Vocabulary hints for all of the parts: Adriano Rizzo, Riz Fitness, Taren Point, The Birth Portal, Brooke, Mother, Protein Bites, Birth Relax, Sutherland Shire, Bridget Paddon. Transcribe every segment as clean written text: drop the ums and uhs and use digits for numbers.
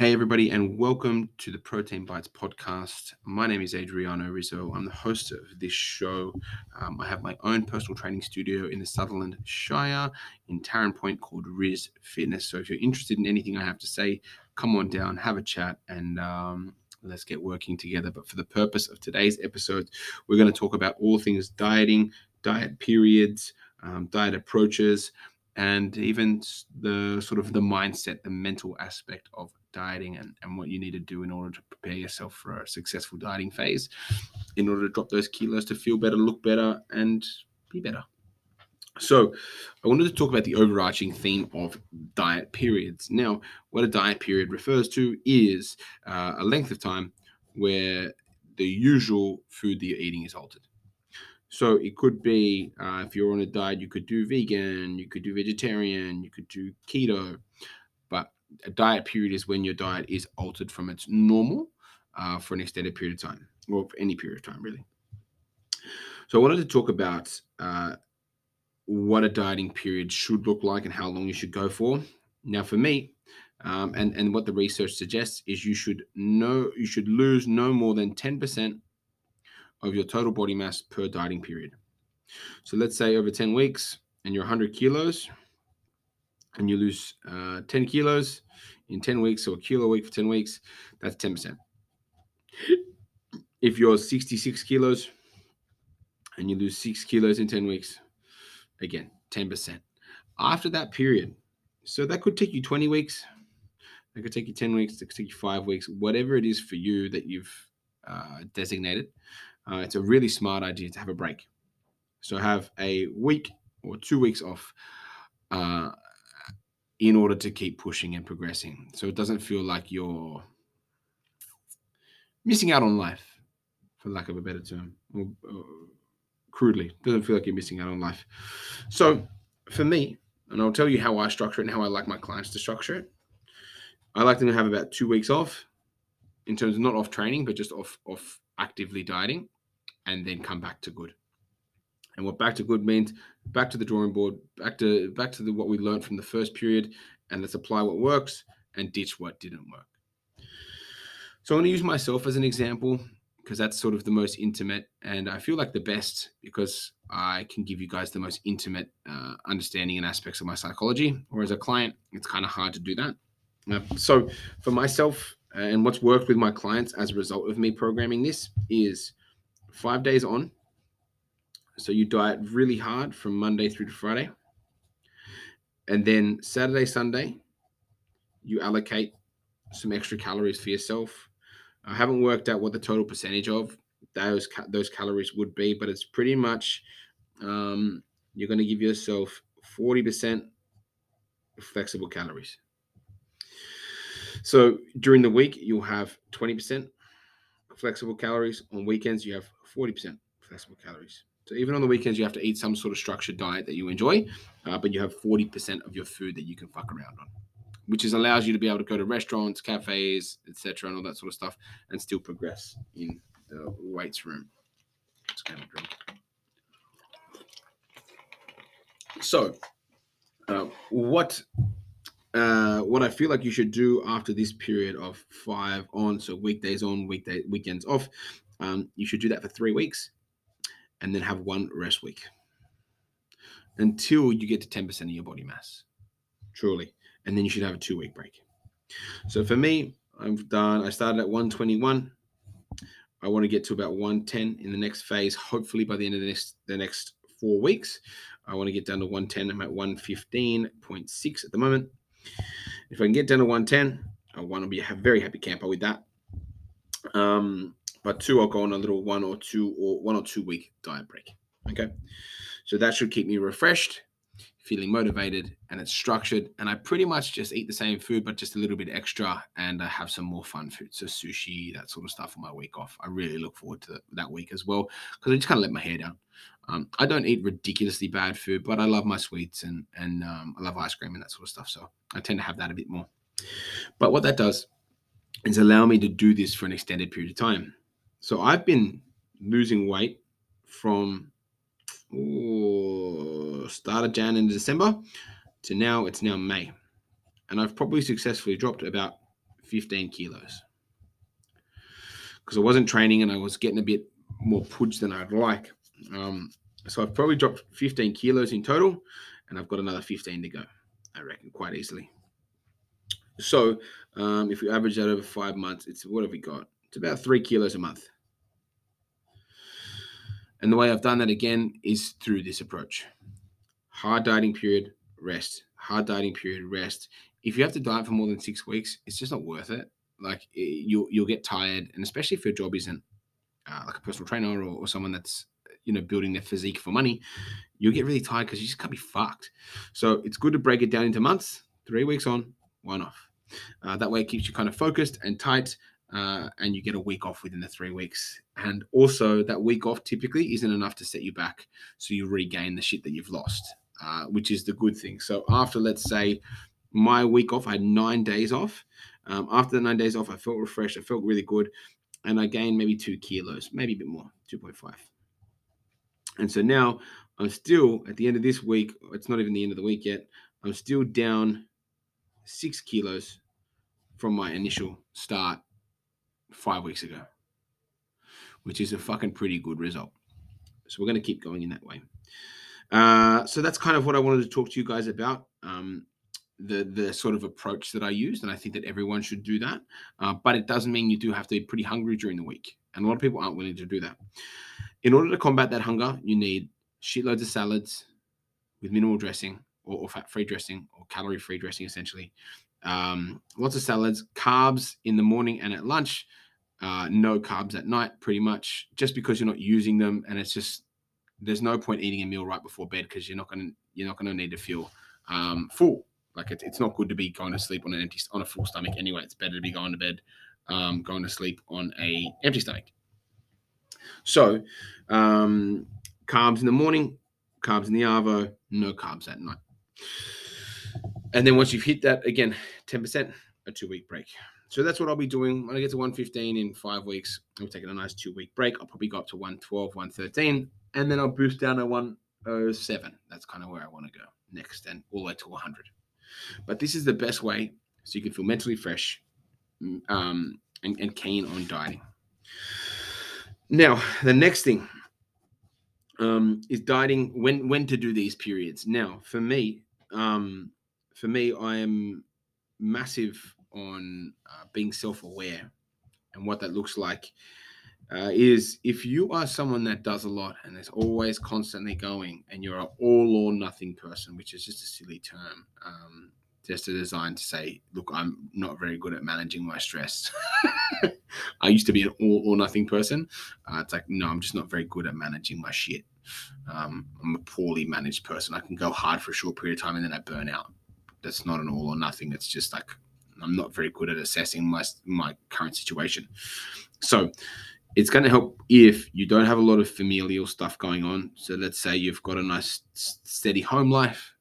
Hey everybody, and welcome to the Protein Bites podcast. My name is Adriano Rizzo. I'm the host of this show. I have my own personal training studio in the Sutherland Shire in Taren Point called Riz Fitness. So if you're interested in anything I have to say, come on down, have a chat, and let's get working together. But for the purpose of today's episode, we're going to talk about all things dieting, diet periods, diet approaches, and even the sort of the mindset, the mental aspect of dieting and what you need to do in order to prepare yourself for a successful dieting phase in order to drop those kilos, to feel better, look better, and be better. So I wanted to talk about the overarching theme of diet periods. Now, what a diet period refers to is a length of time where the usual food that you're eating is altered. So it could be, if you're on a diet, you could do vegan, you could do vegetarian, you could do keto, but a diet period is when your diet is altered from its normal for an extended period of time, or for any period of time, really. So I wanted to talk about what a dieting period should look like and how long you should go for. Now, for me, and what the research suggests is you should lose no more than 10% of your total body mass per dieting period. So let's say over 10 weeks and you're 100 kilos and you lose 10 kilos in 10 weeks, so a kilo a week for 10 weeks, that's 10%. If you're 66 kilos and you lose 6 kilos in 10 weeks, again, 10%. After that period, so that could take you 20 weeks, that could take you 10 weeks, that could take you 5 weeks, whatever it is for you that you've designated. It's a really smart idea to have a break. So have a week or 2 weeks off in order to keep pushing and progressing. So it doesn't feel like you're missing out on life, for lack of a better term, or crudely. Doesn't feel like you're missing out on life. So for me, and I'll tell you how I structure it and how I like my clients to structure it, I like them to have about 2 weeks off, in terms of not off training, but just off actively dieting, and then come back to good. And what back to good means, back to the drawing board, back to what we learned from the first period, and let's apply what works and ditch what didn't work. So I'm going to use myself as an example because that's sort of the most intimate, and I feel like the best because I can give you guys the most intimate understanding and aspects of my psychology, or as a client, it's kind of hard to do that. So for myself, and what's worked with my clients as a result of me programming this is 5 days on. So you diet really hard from Monday through to Friday. And then Saturday, Sunday, you allocate some extra calories for yourself. I haven't worked out what the total percentage of those calories would be, but it's pretty much you're going to give yourself 40% flexible calories. So during the week, you'll have 20% flexible calories. On weekends, you have 40% flexible calories. So even on the weekends, you have to eat some sort of structured diet that you enjoy, but you have 40% of your food that you can fuck around on, which is allows you to be able to go to restaurants, cafes, etc., and all that sort of stuff, and still progress in the weights room. Let's have a drink. So what I feel like you should do after this period of 5 on, so weekdays on, weekends off, you should do that for 3 weeks and then have one rest week until you get to 10% of your body mass, truly. And then you should have a 2 week break. So for me, I started at 121. I want to get to about 110 in the next phase. Hopefully by the end of the next 4 weeks, I want to get down to 110. I'm at 115.6 at the moment. If I can get down to 110, I want to be a very happy camper with that. But I'll go on a little 1 or 2 week diet break. Okay. So that should keep me refreshed, feeling motivated, and it's structured. And I pretty much just eat the same food, but just a little bit extra, and I have some more fun food. So sushi, that sort of stuff on my week off. I really look forward to that week as well because I just kind of let my hair down. I don't eat ridiculously bad food, but I love my sweets and I love ice cream and that sort of stuff. So I tend to have that a bit more. But what that does is allow me to do this for an extended period of time. So I've been losing weight from start of Jan into December to now. It's now May. And I've probably successfully dropped about 15 kilos because I wasn't training and I was getting a bit more pudge than I'd like. So I've probably dropped 15 kilos in total, and I've got another 15 to go, I reckon, quite easily. So if we average that over 5 months, it's, what have we got? It's about 3 kilos a month. And the way I've done that again is through this approach. Hard dieting period, rest. Hard dieting period, rest. If you have to diet for more than 6 weeks, it's just not worth it. Like you'll get tired, and especially if your job isn't like a personal trainer or someone that's, you know, building their physique for money, you'll get really tired because you just can't be fucked. So it's good to break it down into months, 3 weeks on, one off. That way it keeps you kind of focused and tight, and you get a week off within the 3 weeks. And also that week off typically isn't enough to set you back. So you regain the shit that you've lost, which is the good thing. So after, let's say, my week off, I had 9 days off. After the 9 days off, I felt refreshed. I felt really good. And I gained maybe 2 kilos, maybe a bit more, 2.5. And so now I'm still at the end of this week. It's not even the end of the week yet. I'm still down 6 kilos from my initial start 5 weeks ago, which is a fucking pretty good result. So we're going to keep going in that way. So that's kind of what I wanted to talk to you guys about. The sort of approach that I used, and I think that everyone should do that. But it doesn't mean you do have to be pretty hungry during the week. And a lot of people aren't willing to do that. In order to combat that hunger, you need shitloads of salads with minimal dressing or fat-free dressing or calorie-free dressing, essentially. Lots of salads, carbs in the morning and at lunch, no carbs at night, pretty much, just because you're not using them. And it's just, there's no point eating a meal right before bed because you're not gonna need to feel full. Like it's not good to be going to sleep on a full stomach anyway. It's better to be going to bed, going to sleep on a empty stomach. So carbs in the morning, carbs in the arvo, no carbs at night. And then once you've hit that, again, 10%, a 2-week break. So that's what I'll be doing. When I get to 115 in 5 weeks, I'm taking a nice 2-week break. I'll probably go up to 112, 113, and then I'll boost down to 107. That's kind of where I want to go next, and all the way to 100. But this is the best way so you can feel mentally fresh and keen on dieting. Now, the next thing is dieting, when to do these periods. Now, for me, I am massive on being self-aware, and what that looks like is if you are someone that does a lot and is always constantly going, and you're an all or nothing person, which is just a silly term, just designed to say, look, I'm not very good at managing my stress. I used to be an all or nothing person. It's like, no, I'm just not very good at managing my shit. I'm a poorly managed person. I can go hard for a short period of time and then I burn out. That's not an all or nothing. It's just like, I'm not very good at assessing my current situation. So it's going to help if you don't have a lot of familial stuff going on. So let's say you've got a nice steady home life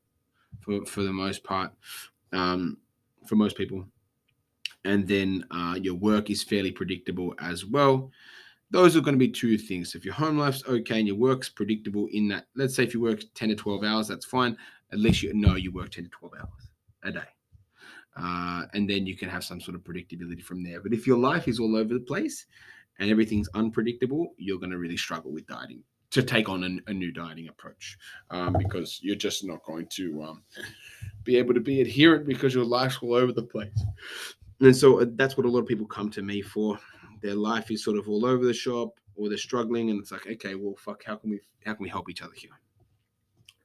for the most part, for most people. And then your work is fairly predictable as well. Those are going to be two things. If your home life's okay and your work's predictable in that, let's say if you work 10 to 12 hours, that's fine. At least you know you work 10 to 12 hours a day. And then you can have some sort of predictability from there. But if your life is all over the place and everything's unpredictable, you're going to really struggle with dieting, to take on a new dieting approach, because you're just not going to be able to be adherent because your life's all over the place. And so that's what a lot of people come to me for. Their life is sort of all over the shop, or they're struggling, and it's like, okay, well, fuck, how can we help each other here?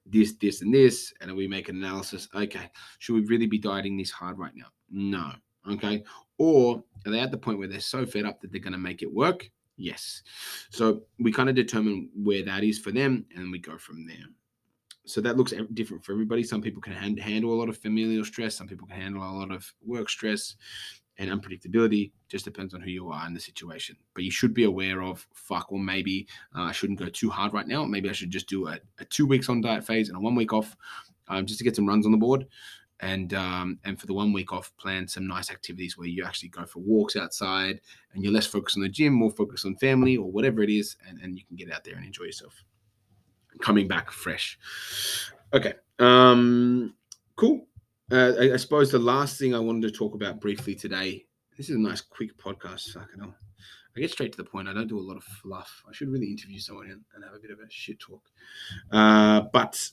This, and this, and then we make an analysis. Okay, should we really be dieting this hard right now? No. Okay. Or are they at the point where they're so fed up that they're going to make it work? Yes. So we kind of determine where that is for them, and we go from there. So that looks different for everybody. Some people can handle a lot of familial stress. Some people can handle a lot of work stress and unpredictability. Just depends on who you are and the situation. But you should be aware of, fuck, well, maybe I shouldn't go too hard right now. Maybe I should just do a 2 weeks on diet phase and a 1 week off, just to get some runs on the board. And for the 1 week off, plan some nice activities where you actually go for walks outside and you're less focused on the gym, more focused on family or whatever it is, and you can get out there and enjoy yourself. Coming back fresh. Okay, cool. I suppose the last thing I wanted to talk about briefly today This is a nice quick podcast. Fucking hell. I get straight to the point. I don't do a lot of fluff. I should really interview someone and have a bit of a shit talk. But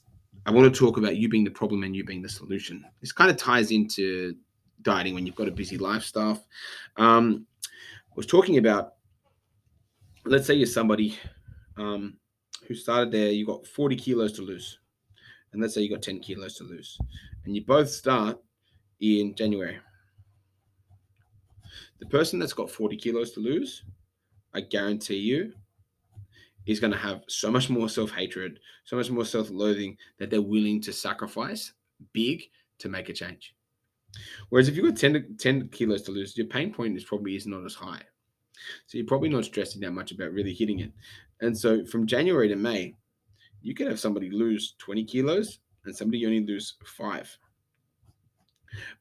I want to talk about you being the problem and you being the solution. This kind of ties into dieting when you've got a busy life stuff. I was talking about, let's say you're somebody who started there, you got 40 kilos to lose. And let's say you got 10 kilos to lose. And you both start in January. The person that's got 40 kilos to lose, I guarantee you, is going to have so much more self-hatred, so much more self-loathing that they're willing to sacrifice big to make a change. Whereas if you've got 10 kilos to lose, your pain point is probably not as high. So you're probably not stressing that much about really hitting it. And so from January to May, you could have somebody lose 20 kilos and somebody only lose 5.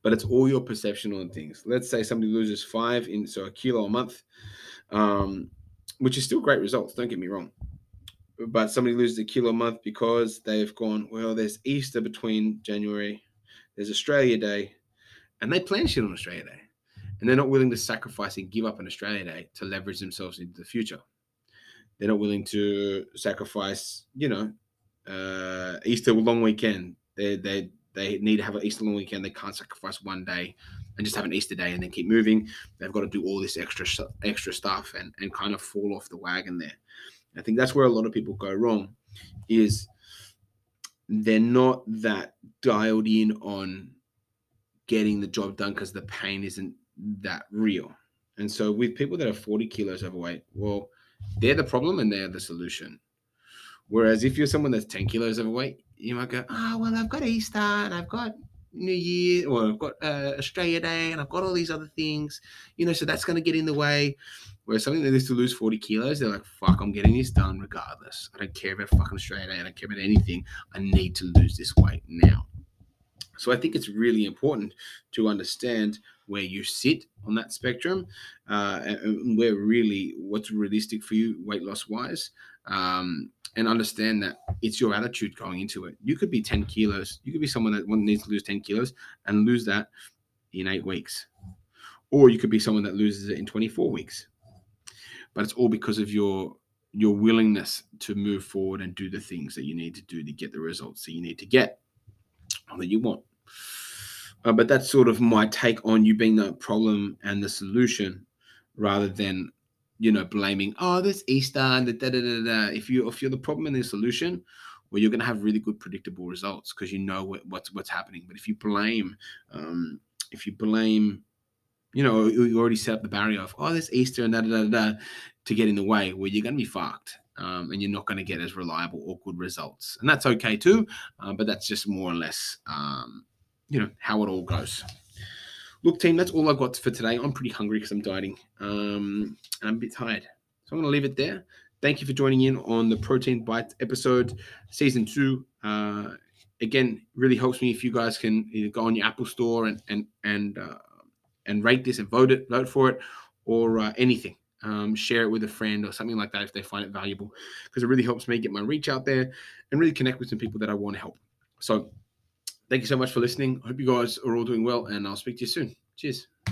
But it's all your perception on things. Let's say somebody loses 5 so a kilo a month, which is still great results. Don't get me wrong. But somebody loses a kilo a month because they've gone, well, there's Easter between January, there's Australia Day, and they plan shit on Australia Day. And they're not willing to sacrifice and give up on Australia Day to leverage themselves into the future. They're not willing to sacrifice, Easter long weekend. They need to have an Easter long weekend. They can't sacrifice one day and just have an Easter day and then keep moving. They've got to do all this extra stuff and kind of fall off the wagon there. I think that's where a lot of people go wrong, is they're not that dialed in on getting the job done because the pain isn't that real. And so with people that are 40 kilos overweight, well, they're the problem and they're the solution. Whereas if you're someone that's 10 kilos overweight, you might go, oh, well, I've got Easter and I've got New Year, or I've got Australia Day and I've got all these other things, so that's going to get in the way. Whereas something that is to lose 40 kilos, they're like, fuck, I'm getting this done regardless. I don't care about fucking Australia Day. I don't care about anything. I need to lose this weight now. So I think it's really important to understand where you sit on that spectrum, and where really what's realistic for you weight loss wise, and understand that it's your attitude going into it. You could be 10 kilos. You could be someone that needs to lose 10 kilos and lose that in 8 weeks. Or you could be someone that loses it in 24 weeks. But it's all because of your willingness to move forward and do the things that you need to do to get the results that you need to get or that you want. But that's sort of my take on you being the problem and the solution, rather than blaming, oh, this Easter and the da-da-da-da. If you're the problem and the solution, well, you're going to have really good predictable results because what's happening. But if you blame, you already set up the barrier of, oh, this Easter and da-da-da-da to get in the way, well, you're going to be fucked. And you're not going to get as reliable or good results. And that's okay too, but that's just more or less, how it all goes. Look, team, that's all I've got for today. I'm pretty hungry because I'm dieting, and I'm a bit tired. So I'm going to leave it there. Thank you for joining in on the Protein Bites episode, Season 2. Again, really helps me if you guys can either go on your Apple Store and rate this and vote for it, or anything. Share it with a friend or something like that if they find it valuable, because it really helps me get my reach out there and really connect with some people that I want to help. So thank you so much for listening. I hope you guys are all doing well, and I'll speak to you soon. Cheers.